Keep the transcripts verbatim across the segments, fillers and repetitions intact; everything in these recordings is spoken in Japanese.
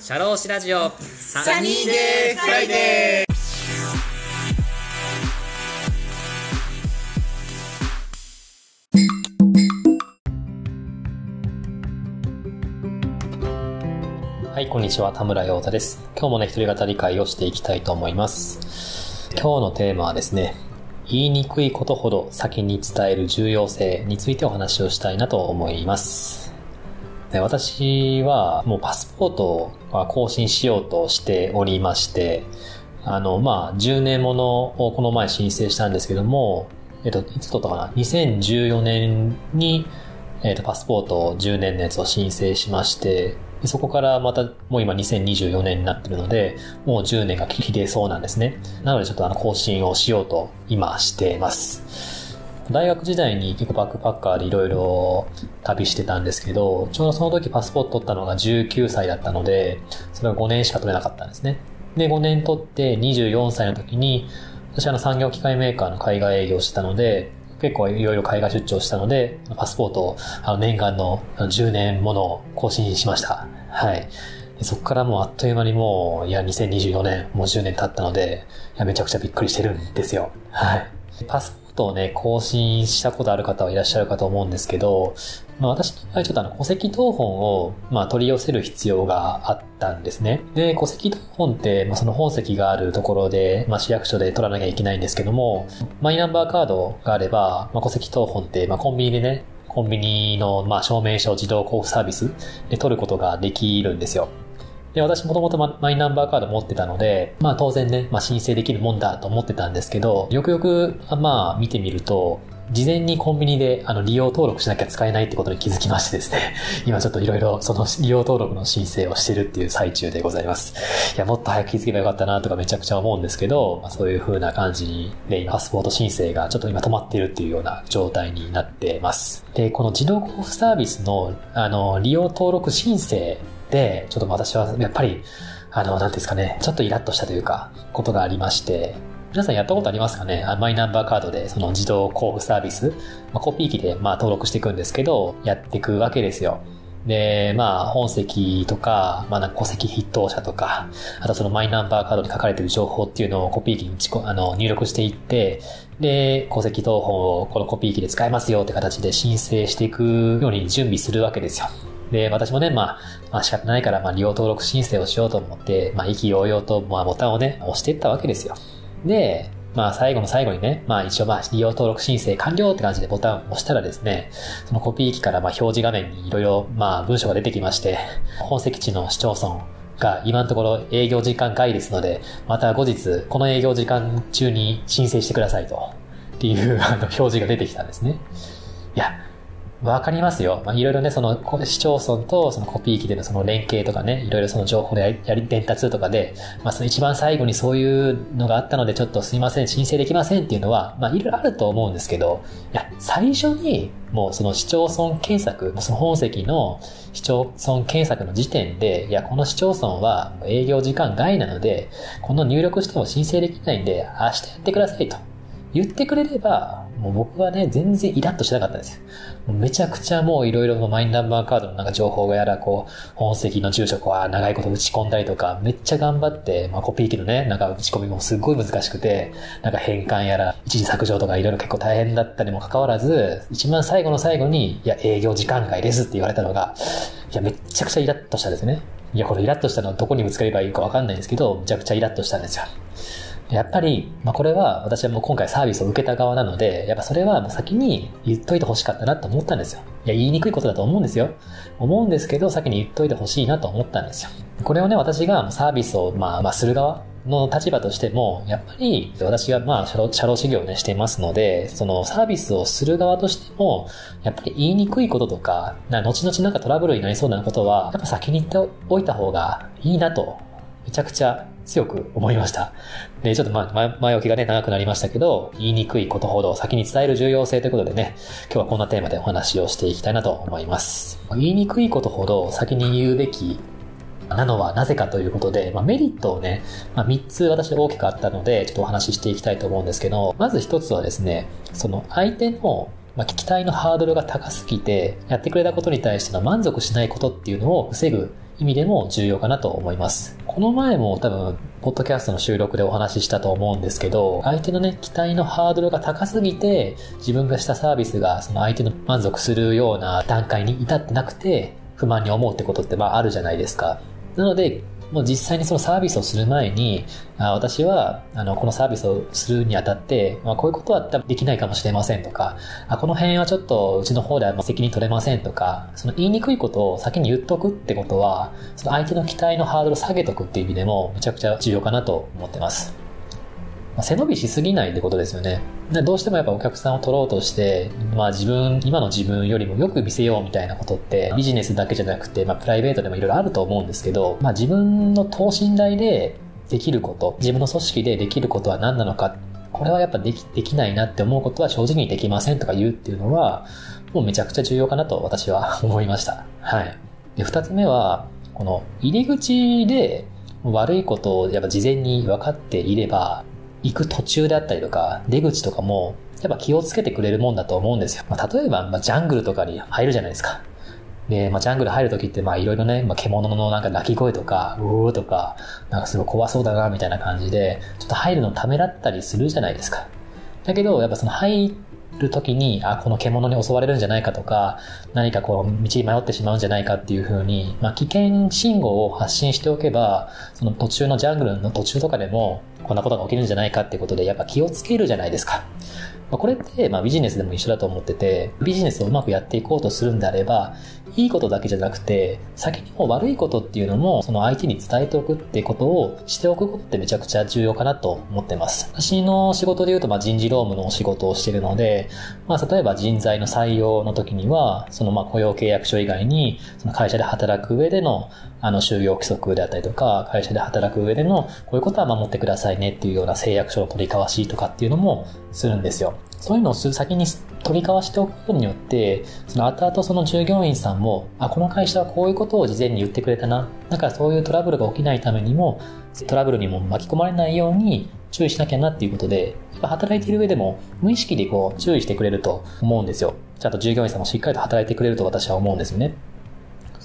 社労士ラジオサニーデーフライデー。はい、こんにちは、田村陽太です。今日もね、一人語り会をしていきたいと思います。今日のテーマはですね、言いにくいことほど先に伝える重要性についてお話をしたいなと思います。私はもうパスポートは更新しようとしておりまして、あの、まあ、じゅうねんものをこの前申請したんですけども、えっと、いつ取ったかな？ にせんじゅうよねんに、えっと、パスポートじゅうねんのやつを申請しまして、そこからまた、もう今にせんにじゅうよねんになってるので、もうじゅうねんが切れそうなんですね。なのでちょっとあの、更新をしようと今しています。大学時代に結構バックパッカーでいろいろ旅してたんですけど、ちょうどその時パスポート取ったのがじゅうきゅうさいだったので、それがごねんしか取れなかったんですね。で、ごねん取ってにじゅうよんさいの時に、私は産業機械メーカーの海外営業してたので、結構いろいろ海外出張したので、パスポートをあの念願のじゅうねんものを更新しました。はい。そこからもうあっという間にもう、いやにせんにじゅうよねん、もうじゅうねん経ったので、いやめちゃくちゃびっくりしてるんですよ。はい。パスポートをね、更新したことある方はいらっしゃるかと思うんですけど、まあ、私はちょっとあの戸籍謄本を、まあ、取り寄せる必要があったんですね。で、戸籍謄本って、まあ、その本籍があるところで、まあ、市役所で取らなきゃいけないんですけども、マイナンバーカードがあれば、まあ、戸籍謄本って、まあ、コンビニでね、コンビニの、まあ、証明書自動交付サービスで取ることができるんですよ。で、私もともとマイナンバーカード持ってたので、まあ当然ね、まあ申請できるもんだと思ってたんですけど、よくよく、まあ見てみると、事前にコンビニであの利用登録しなきゃ使えないってことに気づきましてですね、今ちょっといろいろその利用登録の申請をしてるっていう最中でございます。いや、もっと早く気づけばよかったなとかめちゃくちゃ思うんですけど、まあ、そういう風な感じでパスポート申請がちょっと今止まってるっていうような状態になってます。で、この自動交付サービスのあの利用登録申請で、ちょっと私はやっぱり、あの、なんですかね、ちょっとイラッとしたというか、ことがありまして、皆さんやったことありますかね？マイナンバーカードで、その自動交付サービス、まあ、コピー機で、まあ、登録していくんですけど、やっていくわけですよ。で、まあ、本籍とか、まあ、戸籍筆頭者とか、あとそのマイナンバーカードに書かれている情報っていうのをコピー機にあの入力していって、で、戸籍謄本をこのコピー機で使えますよって形で申請していくように準備するわけですよ。で、私もね、まあ、まあ、仕方ないから、まあ、利用登録申請をしようと思って、まあ、意気揚々と、まあ、ボタンをね、押していったわけですよ。で、まあ、最後の最後にね、まあ、一応、まあ、利用登録申請完了って感じでボタンを押したらですね、そのコピー機から、まあ、表示画面にいろいろ、まあ、文章が出てきまして、本籍地の市町村が今のところ営業時間外ですので、また後日、この営業時間中に申請してくださいと、っていう、あの、表示が出てきたんですね。いや、わかりますよ。まあ、いろいろね、その市町村とそのコピー機でのその連携とかね、いろいろその情報のやり伝達とかで、まあその一番最後にそういうのがあったのでちょっとすいません、申請できませんっていうのは、まあいろいろあると思うんですけど、いや、最初にもうその市町村検索、その本籍の市町村検索の時点で、いや、この市町村は営業時間外なので、この入力しても申請できないんで、明日やってくださいと言ってくれれば、もう僕はね、全然イラッとしなかったんですよ。めちゃくちゃもういろいろマイナンバーカードのなんか情報がやら、こう、本籍の住所を長いこと打ち込んだりとか、めっちゃ頑張って、まあ、コピー機のね、なんか打ち込みもすっごい難しくて、なんか変換やら、一時削除とかいろいろ結構大変だったにもかかわらず、一番最後の最後に、いや、営業時間外ですって言われたのが、いや、めっちゃくちゃイラッとしたんですね。いや、これイラッとしたのはどこにぶつかればいいかわかんないんですけど、めちゃくちゃイラッとしたんですよ。やっぱり、まあ、これは私はもう今回サービスを受けた側なので、やっぱそれはもう先に言っといてほしかったなと思ったんですよ。いや、言いにくいことだと思うんですよ。思うんですけど、先に言っといてほしいなと思ったんですよ。これをね、私がサービスを、まあ、まあ、する側の立場としても、やっぱり私がまあ、社労、社労士業をね、していますので、そのサービスをする側としても、やっぱり言いにくいこととか、後々なんかトラブルになりそうなことは、やっぱ先に言っておいた方がいいなと、めちゃくちゃ強く思いました。で、ちょっとまあ、前置きがね、長くなりましたけど、言いにくいことほど先に伝える重要性ということでね、今日はこんなテーマでお話をしていきたいなと思います。言いにくいことほど先に言うべきなのはなぜかということで、まあ、メリットをね、まあ、みっつ私大きくあったので、ちょっとお話ししていきたいと思うんですけど、まずひとつはですね、その相手のまあ、期待のハードルが高すぎて、やってくれたことに対しての満足しないことっていうのを防ぐ意味でも重要かなと思います。この前も多分、ポッドキャストの収録でお話ししたと思うんですけど、相手のね、期待のハードルが高すぎて、自分がしたサービスがその相手の満足するような段階に至ってなくて、不満に思うってことってまああるじゃないですか。なので、もう実際にそのサービスをする前に、あ私はあのこのサービスをするにあたって、まあ、こういうことはできないかもしれませんとか、あこの辺はちょっとうちの方では責任取れませんとか、その言いにくいことを先に言っとくってことは、その相手の期待のハードルを下げとくっていう意味でもめちゃくちゃ重要かなと思ってます。まあ、背伸びしすぎないってことですよね。どうしてもやっぱお客さんを取ろうとして、まあ自分、今の自分よりもよく見せようみたいなことって、ビジネスだけじゃなくて、まあプライベートでもいろいろあると思うんですけど、まあ自分の等身大でできること、自分の組織でできることは何なのか、これはやっぱでき、できないなって思うことは正直にできませんとか言うっていうのは、もうめちゃくちゃ重要かなと私は思いました。はい。で、二つ目は、この入り口で悪いことをやっぱ事前に分かっていれば、行く途中であったりとか、出口とかも、やっぱ気をつけてくれるもんだと思うんですよ。まあ、例えば、まあ、ジャングルとかに入るじゃないですか。で、まあ、ジャングル入るときって、まあ、いろいろね、まあ、獣のなんか鳴き声とか、うーとか、なんかすごい怖そうだな、みたいな感じで、ちょっと入るのためらったりするじゃないですか。だけど、やっぱその入るときに、あ、この獣に襲われるんじゃないかとか、何かこう、道に迷ってしまうんじゃないかっていう風に、まあ、危険信号を発信しておけば、その途中のジャングルの途中とかでも、こんなことが起きるんじゃないかっていうことでやっぱ気をつけるじゃないですか。これってまあビジネスでも一緒だと思ってて、ビジネスをうまくやっていこうとするんであれば、いいことだけじゃなくて、先にも悪いことっていうのもその相手に伝えておくってことをしておくことってめちゃくちゃ重要かなと思ってます。私の仕事で言うとまあ人事労務のお仕事をしているので、まあ例えば人材の採用の時には、そのまあ雇用契約書以外に、その会社で働く上でのあの就業規則であったりとか、会社で働く上でのこういうことは守ってくださいねっていうような誓約書の取り交わしとかっていうのもするんですよ。そういうのを先に取り交わしておくことによって、その後々その従業員さんも、あ、この会社はこういうことを事前に言ってくれたな。だからそういうトラブルが起きないためにも、トラブルにも巻き込まれないように注意しなきゃなっていうことで、やっぱ働いている上でも無意識でこう注意してくれると思うんですよ。ちゃんと従業員さんもしっかりと働いてくれると私は思うんですよね。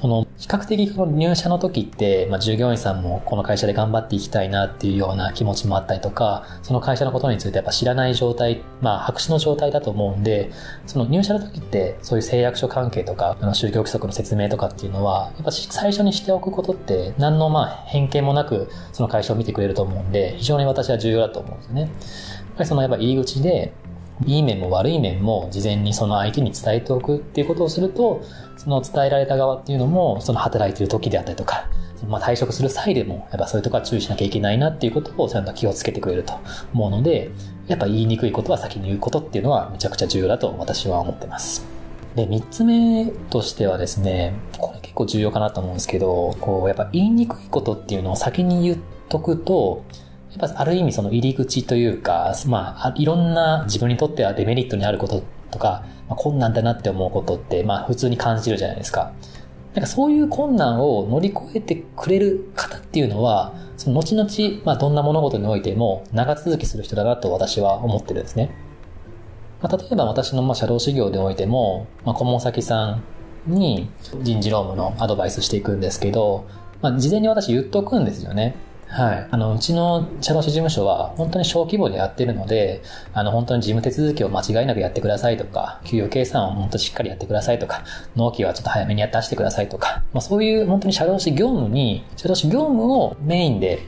その比較的この入社の時って、まあ、従業員さんもこの会社で頑張っていきたいなっていうような気持ちもあったりとか、その会社のことについてやっぱ知らない状態、まあ白紙の状態だと思うんで、その入社の時ってそういう誓約書関係とか、あの就業規則の説明とかっていうのは、やっぱ最初にしておくことって何のまあ偏見もなくその会社を見てくれると思うんで、非常に私は重要だと思うんですよね。やっぱりそのやっぱ入り口で、いい面も悪い面も事前にその相手に伝えておくっていうことをすると、その伝えられた側っていうのも、その働いてる時であったりとか、まあ退職する際でも、やっぱそういうところは注意しなきゃいけないなっていうことをちゃんと気をつけてくれると思うので、やっぱ言いにくいことは先に言うことっていうのはめちゃくちゃ重要だと私は思ってます。で、三つ目としてはですね、これ結構重要かなと思うんですけど、こうやっぱ言いにくいことっていうのを先に言っとくと、やっぱある意味その入り口というか、まあ、いろんな自分にとってはデメリットにあることとか、まあ、困難だなって思うことって、まあ普通に感じるじゃないですか。なんかそういう困難を乗り越えてくれる方っていうのは、その後々、まあどんな物事においても長続きする人だなと私は思ってるんですね。まあ、例えば私のまあ社労士業でおいても、まあ顧問先さんに人事労務のアドバイスしていくんですけど、まあ事前に私言っとくんですよね。はい。あの、うちの社労士事務所は本当に小規模でやってるので、あの、本当に事務手続きを間違いなくやってくださいとか、給与計算を本当にしっかりやってくださいとか、納期はちょっと早めにやって出してくださいとか、まあそういう本当に社労士業務に、社労士業務をメインで、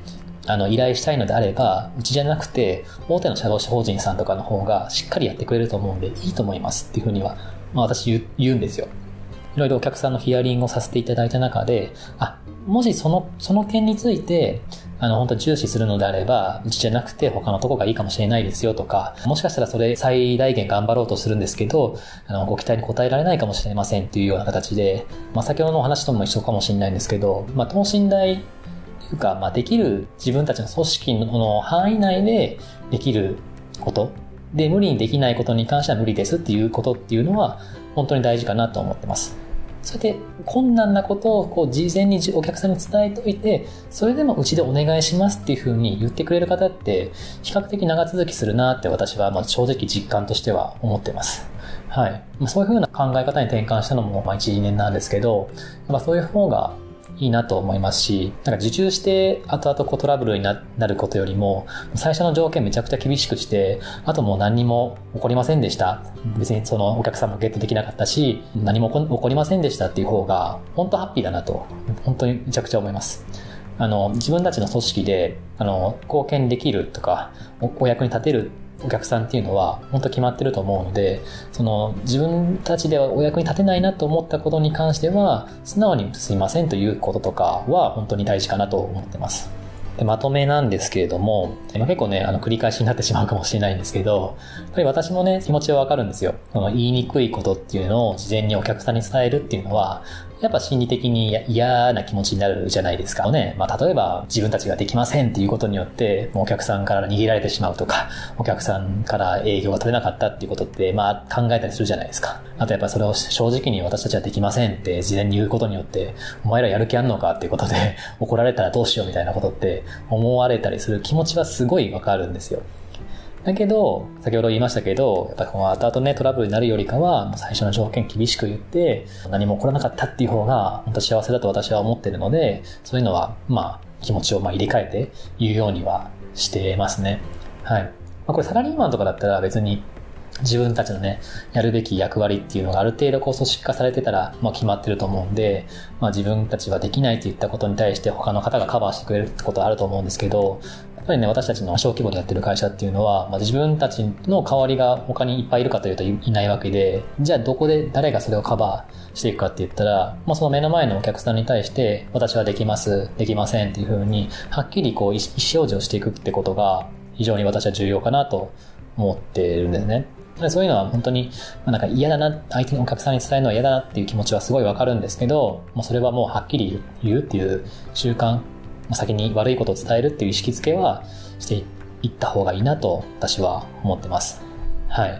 あの、依頼したいのであれば、うちじゃなくて、大手の社労士法人さんとかの方がしっかりやってくれると思うんで、いいと思いますっていうふうには、まあ私 言, 言うんですよ。いろいろお客さんのヒアリングをさせていただいた中で、あ、もしその、その件について、あの、本当重視するのであれば、うちじゃなくて他のとこがいいかもしれないですよとか、もしかしたらそれ最大限頑張ろうとするんですけど、あの、ご期待に応えられないかもしれませんっていうような形で、まあ、先ほどのお話とも一緒かもしれないんですけど、まあ、等身大というか、まあ、できる自分たちの組織の範囲内でできること、で、無理にできないことに関しては無理ですっていうことっていうのは、本当に大事かなと思ってます。それで困難なことをこう事前にお客さんに伝えておいて、それでもうちでお願いしますっていう風に言ってくれる方って比較的長続きするなって私はまあ正直実感としては思ってます。はい。そういう風な考え方に転換したのもまあいち、にねんなんですけど、やっぱそういう方がいいなと思いますし、なんか受注して後々こうトラブルになることよりも、最初の条件めちゃくちゃ厳しくして、あともう何にも起こりませんでした。別にそのお客さんもゲットできなかったし、何も起こりませんでしたっていう方が本当ハッピーだなと、本当にめちゃくちゃ思います。あの、自分たちの組織で、あの、貢献できるとか、お役に立てるお客さんっていうのは本当決まってると思うので、その自分たちではお役に立てないなと思ったことに関しては素直にすいませんということとかは本当に大事かなと思ってます。で、まとめなんですけれども、結構ね、あの繰り返しになってしまうかもしれないんですけど、やっぱり私もね、気持ちはわかるんですよ。その言いにくいことっていうのを事前にお客さんに伝えるっていうのはやっぱ心理的に嫌な気持ちになるじゃないですかね。まあ、例えば自分たちができませんっていうことによってお客さんから逃げられてしまうとか、お客さんから営業が取れなかったっていうことってまあ考えたりするじゃないですか。あとやっぱそれを正直に私たちはできませんって事前に言うことによって、お前らやる気あんのかっていうことで怒られたらどうしようみたいなことって思われたりする気持ちはすごいわかるんですよ。だけど、先ほど言いましたけど、やっぱこの後々ね、トラブルになるよりかは、最初の条件厳しく言って、何も起こらなかったっていう方が、本当幸せだと私は思ってるので、そういうのは、まあ、気持ちをまあ入れ替えて言うようにはしてますね。はい。まあ、これサラリーマンとかだったら別に、自分たちのね、やるべき役割っていうのがある程度こう組織化されてたら、まあ決まってると思うんで、まあ自分たちはできないって言ったことに対して他の方がカバーしてくれるってことはあると思うんですけど、やっぱりね、私たちの小規模でやってる会社っていうのは、まあ自分たちの代わりが他にいっぱいいるかというといないわけで、じゃあどこで誰がそれをカバーしていくかって言ったら、まあその目の前のお客さんに対して、私はできます、できませんっていうふうに、はっきりこう意思表示をしていくってことが、非常に私は重要かなと思ってるんですね。そういうのは本当になんか嫌だな、相手のお客さんに伝えるのは嫌だなっていう気持ちはすごいわかるんですけど、もうそれはもうはっきり言うっていう習慣、先に悪いことを伝えるっていう意識づけはしていった方がいいなと私は思ってます。はい。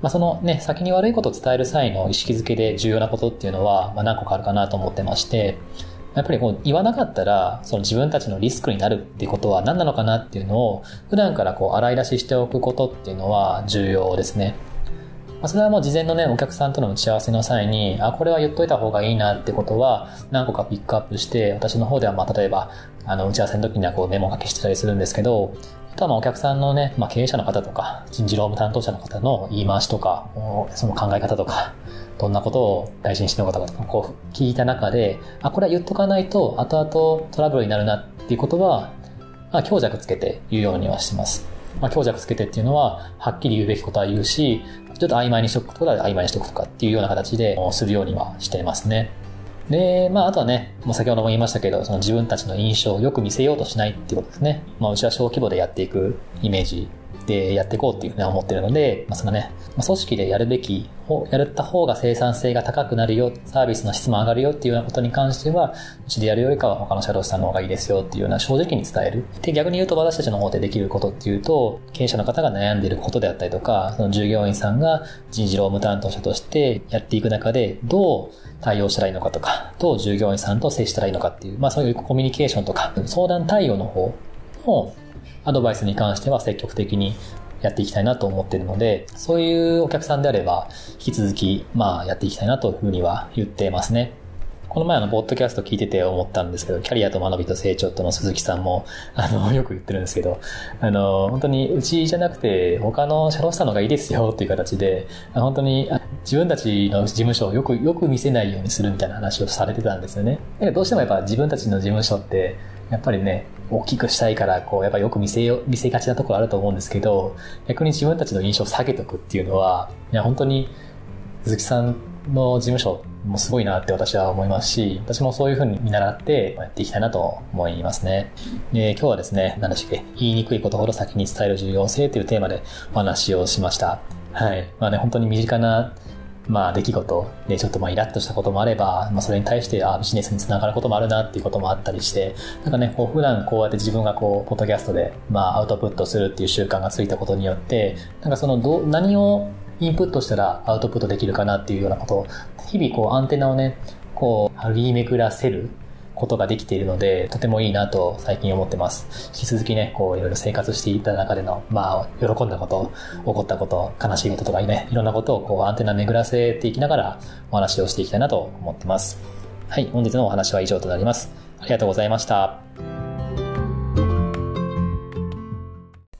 まあそのね、先に悪いことを伝える際の意識づけで重要なことっていうのは、まあ何個かあるかなと思ってまして、やっぱりこう言わなかったらその自分たちのリスクになるっていうことは何なのかなっていうのを普段からこう洗い出ししておくことっていうのは重要ですね。まあ、それはもう事前のね、お客さんとの打ち合わせの際に、あ、これは言っといた方がいいなってことは何個かピックアップして、私の方ではまあ例えばあの打ち合わせの時にはこうメモ書きしてたりするんですけど、あとはまあお客さんのね、まあ、経営者の方とか人事労務担当者の方の言い回しとかその考え方とか、どんなことを大事にしてるのかとかこう聞いた中で、あ、これは言っとかないと後々トラブルになるなっていうことは、まあ、強弱つけて言うようにはしてます。まあ、強弱つけてっていうのははっきり言うべきことは言うし、ちょっと曖昧にしとくことは曖昧にしとくとかっていうような形でするようにはしてますね。で、まあ、あとはね、もう先ほども言いましたけど、その自分たちの印象をよく見せようとしないっていうことですね。まあ、うちは小規模でやっていくイメージでやっていこうっていうふうに思ってるので、まあ、そのね、組織でやるべき、やった方が生産性が高くなるよ、サービスの質も上がるよっていうようなことに関しては、うちでやるよりかは他の社労士さんの方がいいですよっていうような正直に伝える。で、逆に言うと私たちの方でできることっていうと、経営者の方が悩んでいることであったりとか、その従業員さんが人事労務担当者としてやっていく中で、どう対応したらいいのかとか、どう従業員さんと接したらいいのかっていう、まあそういうコミュニケーションとか、相談対応の方のアドバイスに関しては積極的にやっていきたいなと思っているので、そういうお客さんであれば引き続きまあやっていきたいなというふうには言ってますね。この前あのポッドキャスト聞いてて思ったんですけど、キャリアと学びと成長との鈴木さんもあのよく言ってるんですけど、あの本当にうちじゃなくて他の社労士さんの方がいいですよっていう形で、本当に自分たちの事務所をよくよく見せないようにするみたいな話をされてたんですよね。だからどうしてもやっぱ自分たちの事務所ってやっぱりね、大きくしたいからこうやっぱよく見せよ見せがちなところあると思うんですけど、逆に自分たちの印象を下げとくっていうのは、いや本当に鈴木さんの事務所もすごいなって私は思いますし、私もそういうふうに見習ってやっていきたいなと思いますね。で、今日はですね、何でしたっけ、言いにくいことほど先に伝える重要性というテーマでお話をしました。はい、まあね、本当に身近なまあ出来事でちょっとまあイラッとしたこともあれば、まあ、それに対してあビジネスにつながることもあるなっていうこともあったりして、なんかね、こう普段こうやって自分がこうポッドキャストでまあアウトプットするっていう習慣がついたことによって、なんかそのど何をインプットしたらアウトプットできるかなっていうようなことを日々こうアンテナをねこう張り巡らせることができているので、とてもいいなと最近思ってます。引き続きね、こういろいろ生活していた中でのまあ喜んだこと、起こったこと、悲しいこととかね、いろんなことをこうアンテナ巡らせていきながらお話をしていきたいなと思ってます。はい、本日のお話は以上となります。ありがとうございました。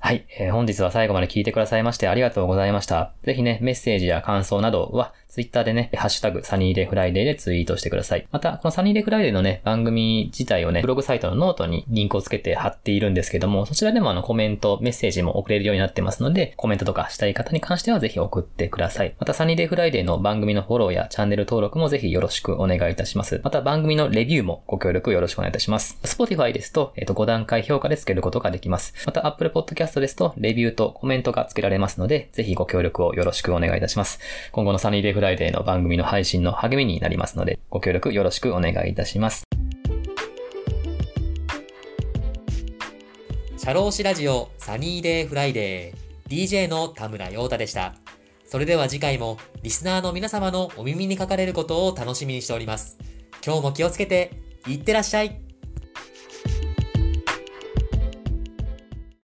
はい、えー、本日は最後まで聞いてくださいましてありがとうございました。ぜひね、メッセージや感想などは、ツイッターでね、ハッシュタグ、サニーデイフライデーでツイートしてください。また、このサニーデイフライデーのね、番組自体をね、ブログサイトのノートにリンクをつけて貼っているんですけども、そちらでもあの、コメント、メッセージも送れるようになってますので、コメントとかしたい方に関してはぜひ送ってください。また、サニーデイフライデーの番組のフォローやチャンネル登録もぜひよろしくお願いいたします。また、番組のレビューもご協力よろしくお願いいたします。Spotify ですと、えっと、ごだんかい評価でつけることができます。また、Apple Podcastですとレビューとコメントがつけられますので、ぜひご協力をよろしくお願いいたします。今後のサニーデイフライデーの番組の配信の励みになりますので、ご協力よろしくお願いいたします。社労士ラジオサニーデイフライデー ディージェー の田村陽太でした。それでは次回もリスナーの皆様のお耳にかかれることを楽しみにしております。今日も気をつけていってらっしゃい。